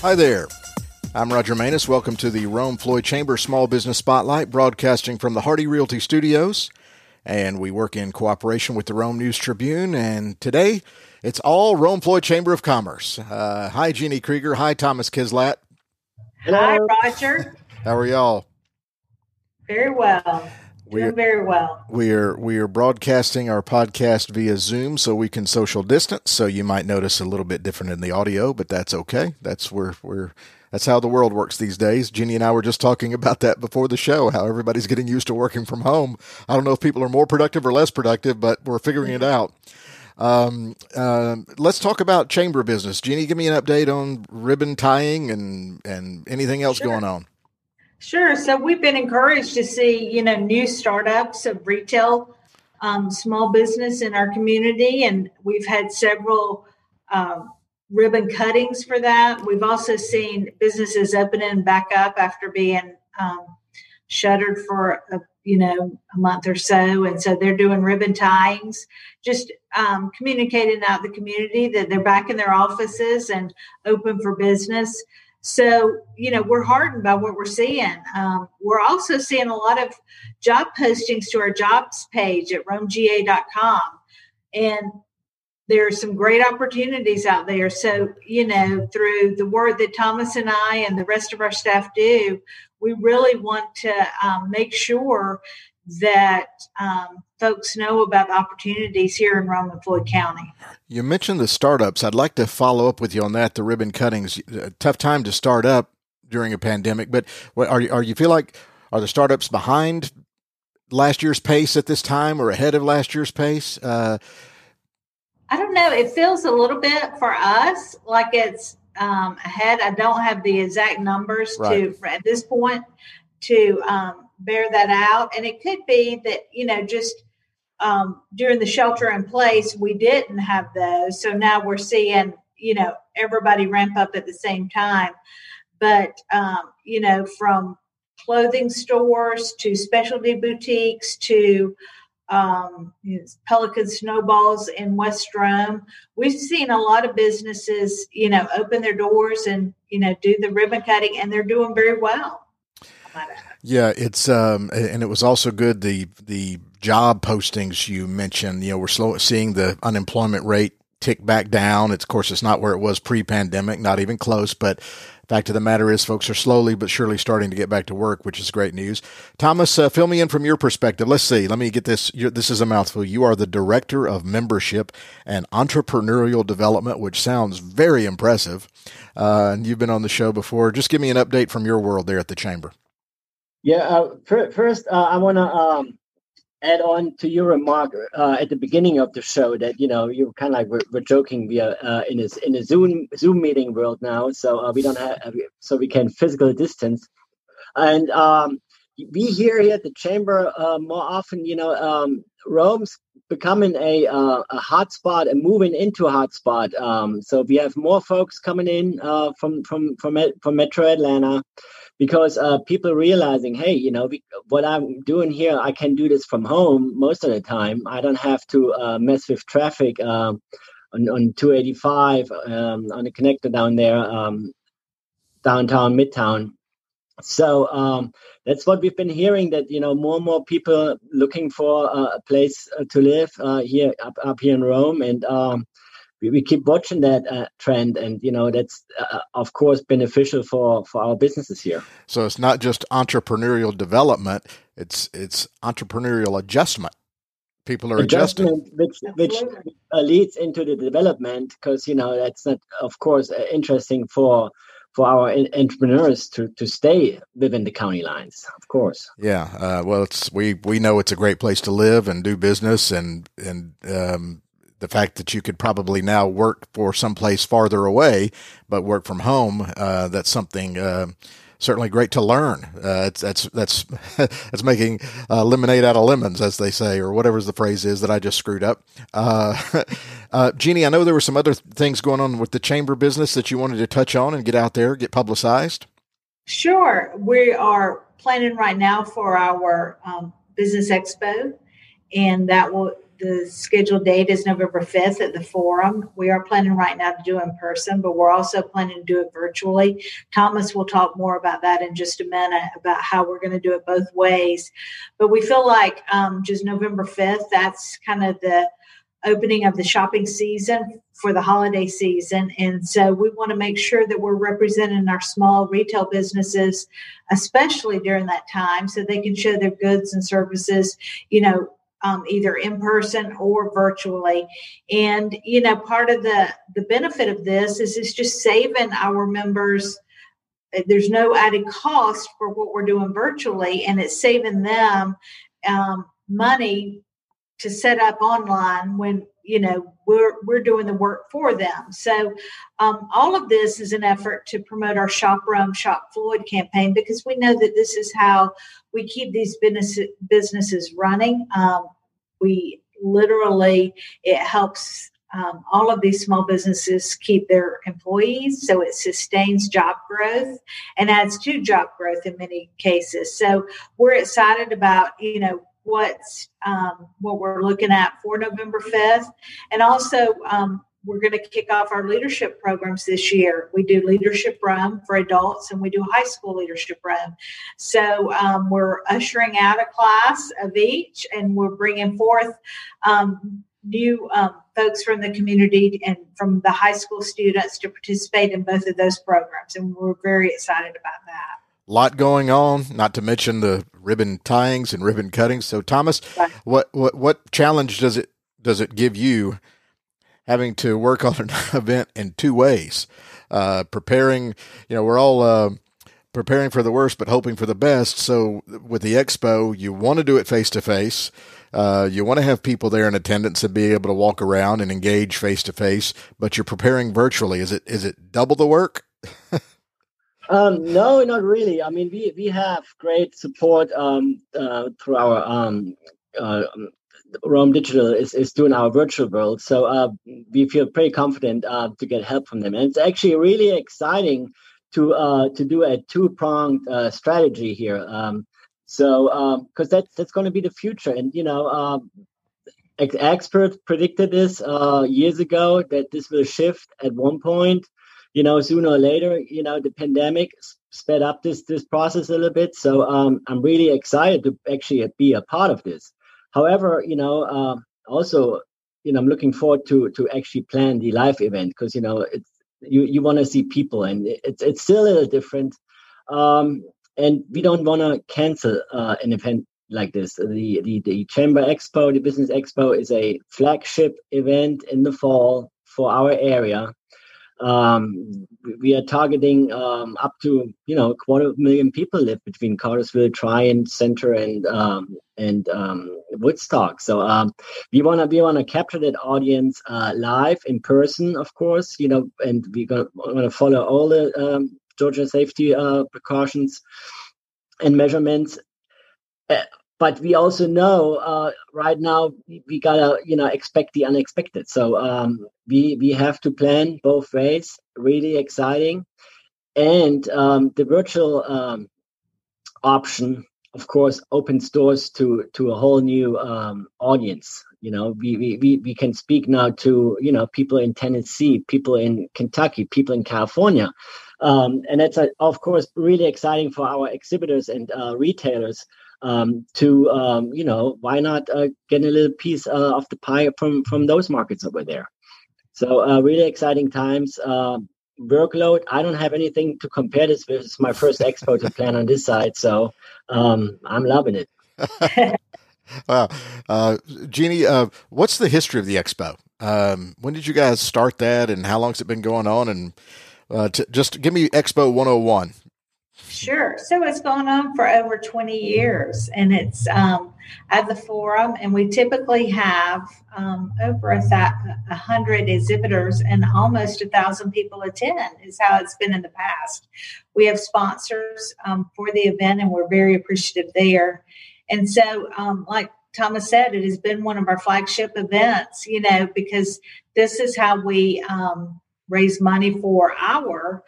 Hi there. I'm Roger Maness. Welcome to the Rome Floyd Chamber Small Business Spotlight, broadcasting from the Hardy Realty Studios. And we work in cooperation with the Rome News Tribune. And today, it's all Rome Floyd Chamber of Commerce. Hi, Jeannie Krieger. Hi, Thomas Kislat. Hello. Hi, Roger. How are y'all? Very well. Doing very well. We are broadcasting our podcast via Zoom so we can social distance. So you might notice a little bit different in the audio, but that's okay. That's how the world works these days. Jeannie and I were just talking about that before the show, how everybody's getting used to working from home. I don't know if people are more productive or less productive, but we're figuring it out. Let's talk about chamber business. Jeannie, give me an update on ribbon tying and anything else going on. Sure. So we've been encouraged to see, new startups of retail, small business in our community. And we've had several ribbon cuttings for that. We've also seen businesses opening back up after being shuttered for, a month or so. And so they're doing ribbon tyings, just communicating out the community that they're back in their offices and open for business. So, we're heartened by what we're seeing. We're also seeing a lot of job postings to our jobs page at RomeGA.com. And there are some great opportunities out there. So, through the work that Thomas and I and the rest of our staff do, we really want to make sure that folks know about the opportunities here in Rome and Floyd County. You mentioned the startups. I'd like to follow up with you on that, the ribbon cuttings. A tough time to start up during a pandemic, but are the startups behind last year's pace at this time or ahead of last year's pace? I don't know. It feels a little bit for us like it's ahead. I don't have the exact numbers at this point to bear that out. And it could be that, during the shelter in place, we didn't have those. So now we're seeing, everybody ramp up at the same time. But, from clothing stores to specialty boutiques to Pelican Snowballs in West Rome, we've seen a lot of businesses, open their doors and, do the ribbon cutting, and they're doing very well. Yeah, it's and it was also good the job postings you mentioned. We're seeing the unemployment rate tick back down. It's, of course, it's not where it was pre-pandemic, not even close. But fact of the matter is, folks are slowly but surely starting to get back to work, which is great news. Thomas, fill me in from your perspective. Let's see. Let me get this. This is a mouthful. You are the Director of Membership and Entrepreneurial Development, which sounds very impressive. And you've been on the show before. Just give me an update from your world there at the Chamber. Yeah. First, I want to add on to your remark at the beginning of the show that you kind of like we're joking. We are in a Zoom meeting world now, so we can physical distance, and we hear at the Chamber more often. Rome's becoming a hotspot and moving into a hotspot. So we have more folks coming in from Metro Atlanta. Because people realizing, hey, what I'm doing here, I can do this from home most of the time. I don't have to mess with traffic on 285 on the connector down there, downtown, midtown. So that's what we've been hearing, that, more and more people looking for a place to live here up here in Rome. And we keep watching that trend, and that's of course beneficial for our businesses here. So it's not just entrepreneurial development; it's entrepreneurial adjustment. People are adjusting, which leads into the development, because that's not, of course, interesting for our entrepreneurs to stay within the county lines, of course. Yeah, we know it's a great place to live and do business, and the fact that you could probably now work for someplace farther away, but work from home, that's something certainly great to learn. That's making lemonade out of lemons, as they say, or whatever the phrase is that I just screwed up. Jeannie, I know there were some other things going on with the chamber business that you wanted to touch on and get out there, get publicized. Sure. We are planning right now for our Business Expo, and that will The scheduled date is November 5th at the Forum. We are planning right now to do in person, but we're also planning to do it virtually. Thomas will talk more about that in just a minute, about how we're going to do it both ways. But we feel like just November 5th, that's kind of the opening of the shopping season for the holiday season. And so we want to make sure that we're representing our small retail businesses, especially during that time, so they can show their goods and services, you know, either in person or virtually. And, you know, part of the benefit of this is it's just saving our members. There's no added cost for what we're doing virtually, and it's saving them money to set up online when, you know, we're doing the work for them. So all of this is an effort to promote our Shop Rome, Shop Floyd campaign, because we know that this is how we keep these businesses running. We literally, it helps all of these small businesses keep their employees, so it sustains job growth and adds to job growth in many cases. So we're excited about, you know, what we're looking at for November 5th. And also, we're going to kick off our leadership programs this year. We do Leadership Rome for adults, and we do High School Leadership Rome. So we're ushering out a class of each, and we're bringing forth new folks from the community and from the high school students to participate in both of those programs. And we're very excited about that. Lot going on, not to mention the ribbon tyings and ribbon cuttings. So, Thomas, what challenge does it give you having to work on an event in two ways? Preparing, you know, we're all preparing for the worst but hoping for the best. So, with the expo, you want to do it face to face. You want to have people there in attendance and be able to walk around and engage face to face. But you're preparing virtually. Is it double the work? No, not really. I mean, we have great support through our Rome Digital is doing our virtual world. So we feel pretty confident to get help from them. And it's actually really exciting to do a two-pronged strategy here. Because that's going to be the future. And, you know, experts predicted this years ago, that this will shift at one point. You know, sooner or later, you know, the pandemic sped up this process a little bit. So I'm really excited to actually be a part of this. However, you know, also, you know, I'm looking forward to actually plan the live event, because, you know, it's, you want to see people, and it's still a little different. And we don't want to cancel an event like this. The Chamber Expo, the Business Expo, is a flagship event in the fall for our area. We are targeting up to, you know, 250,000 people live between Cartersville, Trient Center, and Woodstock. So we wanna capture that audience live in person, of course, you know, and we're gonna follow all the Georgia safety precautions and measurements. But we also know right now we gotta, you know, expect the unexpected. So we have to plan both ways. Really exciting, and the virtual option, of course, opens doors to a whole new audience. You know, we can speak now to, you know, people in Tennessee, people in Kentucky, people in California, and that's of course really exciting for our exhibitors and retailers. You know, why not get a little piece of the pie from those markets over there? So really exciting times. Workload, I don't have anything to compare this with. It's my first expo to plan on this side, so I'm loving it. Wow. Jeannie, what's the history of the expo? When did you guys start that, and how long has it been going on? And just give me Expo 101. Sure. So it's gone on for over 20 years, and it's at the Forum, and we typically have over 100 exhibitors and almost 1,000 people attend is how it's been in the past. We have sponsors for the event, and we're very appreciative there. And so like Thomas said, it has been one of our flagship events, you know, because this is how we raise money for our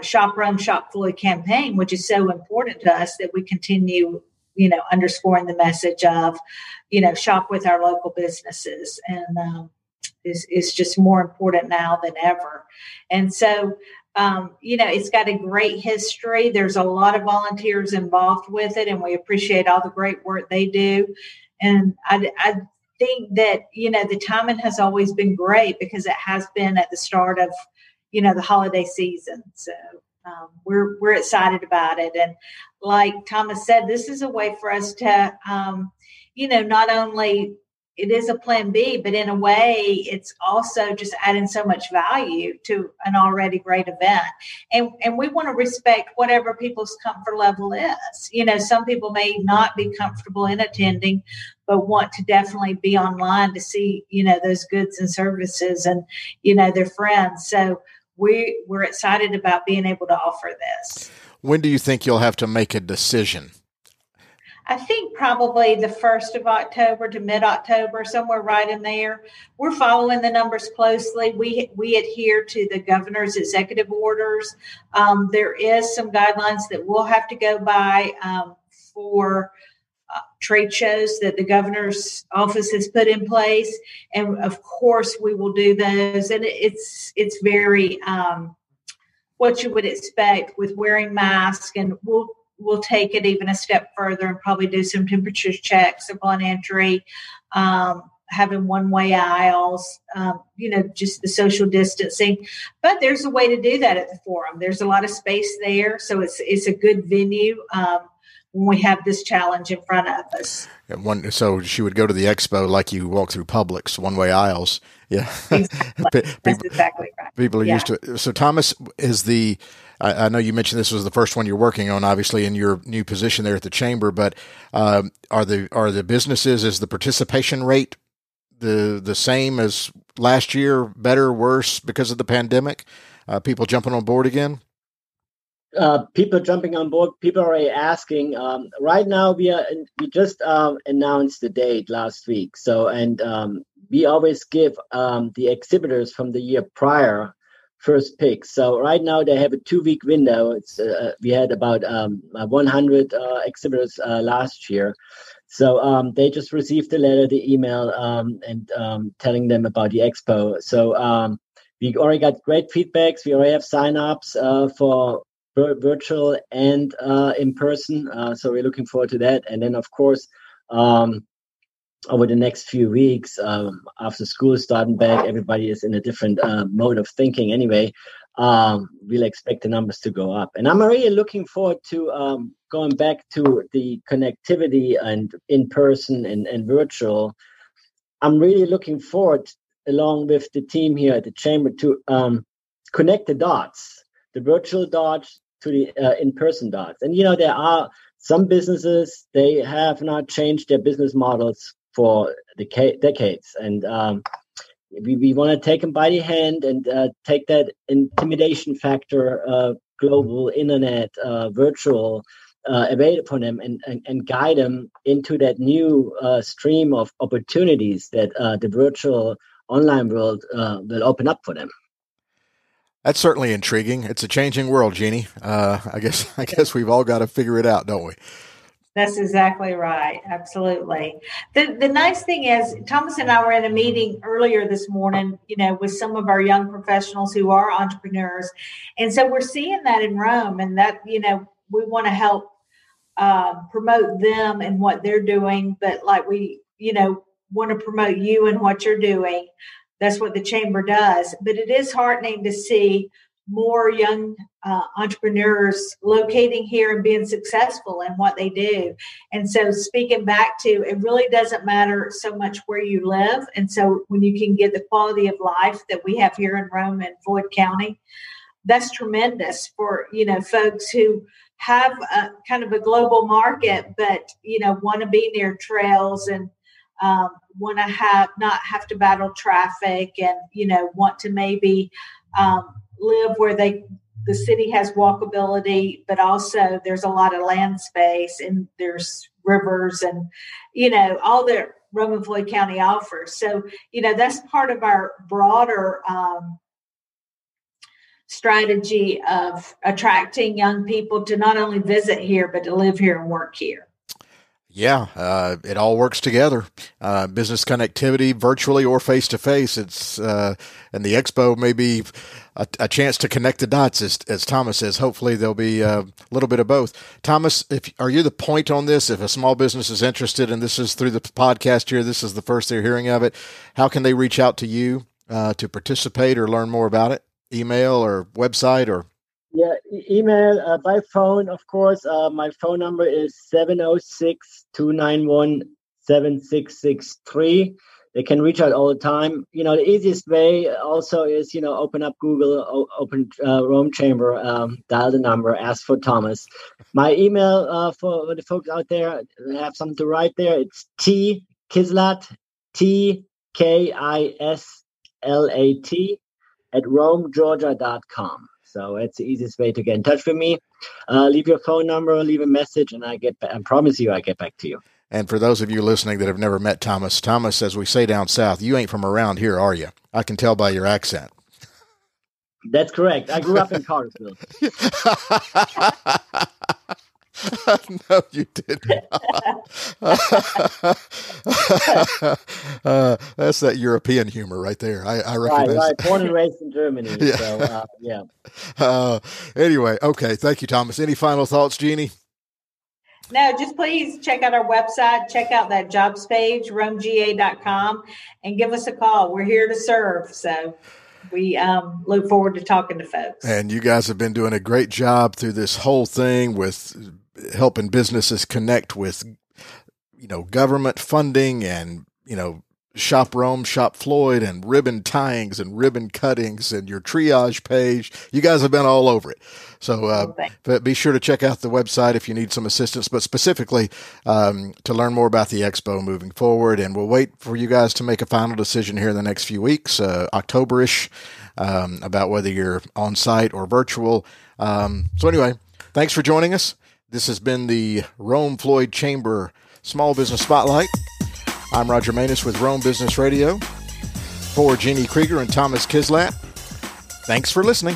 Shop Rome, Shop Floyd campaign, which is so important to us that we continue, you know, underscoring the message of, you know, shop with our local businesses, and is just more important now than ever. And so, you know, it's got a great history. There's a lot of volunteers involved with it, and we appreciate all the great work they do. And I think that, you know, the timing has always been great because it has been at the start of, you know, the holiday season. So we're excited about it. And like Thomas said, this is a way for us to, you know, not only it is a plan B, but in a way it's also just adding so much value to an already great event. And we want to respect whatever people's comfort level is. You know, some people may not be comfortable in attending, but want to definitely be online to see, you know, those goods and services and, you know, their friends. So we're excited about being able to offer this. When do you think you'll have to make a decision? I think probably the 1st of October to mid-October, somewhere right in there. We're following the numbers closely. We adhere to the governor's executive orders. There is some guidelines that we'll have to go by for trade shows that the governor's office has put in place. And, of course, we will do those. And it's very what you would expect with wearing masks, and we'll take it even a step further and probably do some temperature checks upon entry, having one-way aisles, you know, just the social distancing. But there's a way to do that at the Forum. There's a lot of space there, so it's a good venue when we have this challenge in front of us. And so she would go to the expo like you walk through Publix, one-way aisles. Yeah, exactly. That's exactly right. People are used to it. So Thomas, I know you mentioned this was the first one you're working on, obviously, in your new position there at the chamber. But are the businesses, is the participation rate the same as last year? Better, worse because of the pandemic? People jumping on board again? People jumping on board. People are already asking. Right now, we just announced the date last week. So, and we always give the exhibitors from the year prior first pick. So right now they have a 2-week window. It's we had about 100 exhibitors last year. So they just received the letter, the email, and telling them about the expo. So we already got great feedbacks. We already have signups for virtual and in person. So we're looking forward to that. And then of course, over the next few weeks, after school starting back, everybody is in a different mode of thinking anyway. We'll expect the numbers to go up. And I'm already looking forward to going back to the connectivity and in-person and virtual. I'm really looking forward, along with the team here at the chamber, to connect the dots, the virtual dots to the in-person dots. And, you know, there are some businesses, they have not changed their business models for decades, and we want to take them by the hand and take that intimidation factor, global internet, virtual, away from them, and guide them into that new stream of opportunities that the virtual online world will open up for them. That's certainly intriguing. It's a changing world, Jeannie. I guess we've all got to figure it out, don't we? That's exactly right. Absolutely. The nice thing is, Thomas and I were in a meeting earlier this morning, you know, with some of our young professionals who are entrepreneurs. And so we're seeing that in Rome, and that, you know, we want to help promote them and what they're doing. But like we, you know, want to promote you and what you're doing. That's what the chamber does. But it is heartening to see more young entrepreneurs locating here and being successful in what they do. And so speaking back to, it really doesn't matter so much where you live. And so when you can get the quality of life that we have here in Rome and Floyd County, that's tremendous for, you know, folks who have a kind of a global market, but, you know, want to be near trails and want to not have to battle traffic, and, you know, want to maybe live where the city has walkability, but also there's a lot of land space and there's rivers and, you know, all that Rome and Floyd County offers. So, you know, that's part of our broader strategy of attracting young people to not only visit here, but to live here and work here. Yeah, it all works together. Business connectivity, virtually or face-to-face. It's and the expo may be a chance to connect the dots, as Thomas says. Hopefully there'll be a little bit of both. Thomas, are you the point on this? If a small business is interested, and this is through the podcast here, this is the first they're hearing of it, how can they reach out to you to participate or learn more about it? Email or website or? Yeah, email, by phone, of course. My phone number is 706-291-7663. They can reach out all the time. You know, the easiest way also is, you know, open up Google, open Rome Chamber, dial the number, ask for Thomas. My email for the folks out there, I have something to write there. It's tkislat, T-K-I-S-L-A-T, at RomeGA.com. So it's the easiest way to get in touch with me. Leave your phone number, leave a message, and I promise you I get back to you. And for those of you listening that have never met Thomas, Thomas, as we say down south, you ain't from around here, are you? I can tell by your accent. That's correct. I grew up in Cartersville. No, you did not. That's that European humor right there. I recognize. Right. Born and raised in Germany. Yeah. So, yeah. Anyway, okay. Thank you, Thomas. Any final thoughts, Jeannie? No, just please check out our website. Check out that jobs page, RomeGA.com, and give us a call. We're here to serve. So we look forward to talking to folks. And you guys have been doing a great job through this whole thing with helping businesses connect with, you know, government funding and, you know, Shop Rome, Shop Floyd, and ribbon tyings and ribbon cuttings and your triage page. You guys have been all over it. So but be sure to check out the website if you need some assistance, but specifically to learn more about the expo moving forward. And we'll wait for you guys to make a final decision here in the next few weeks, October-ish, about whether you're on site or virtual. So anyway, thanks for joining us. This has been the Rome Floyd Chamber Small Business Spotlight. I'm Roger Maness with Rome Business Radio. For Jeannie Krieger and Thomas Kislat, thanks for listening.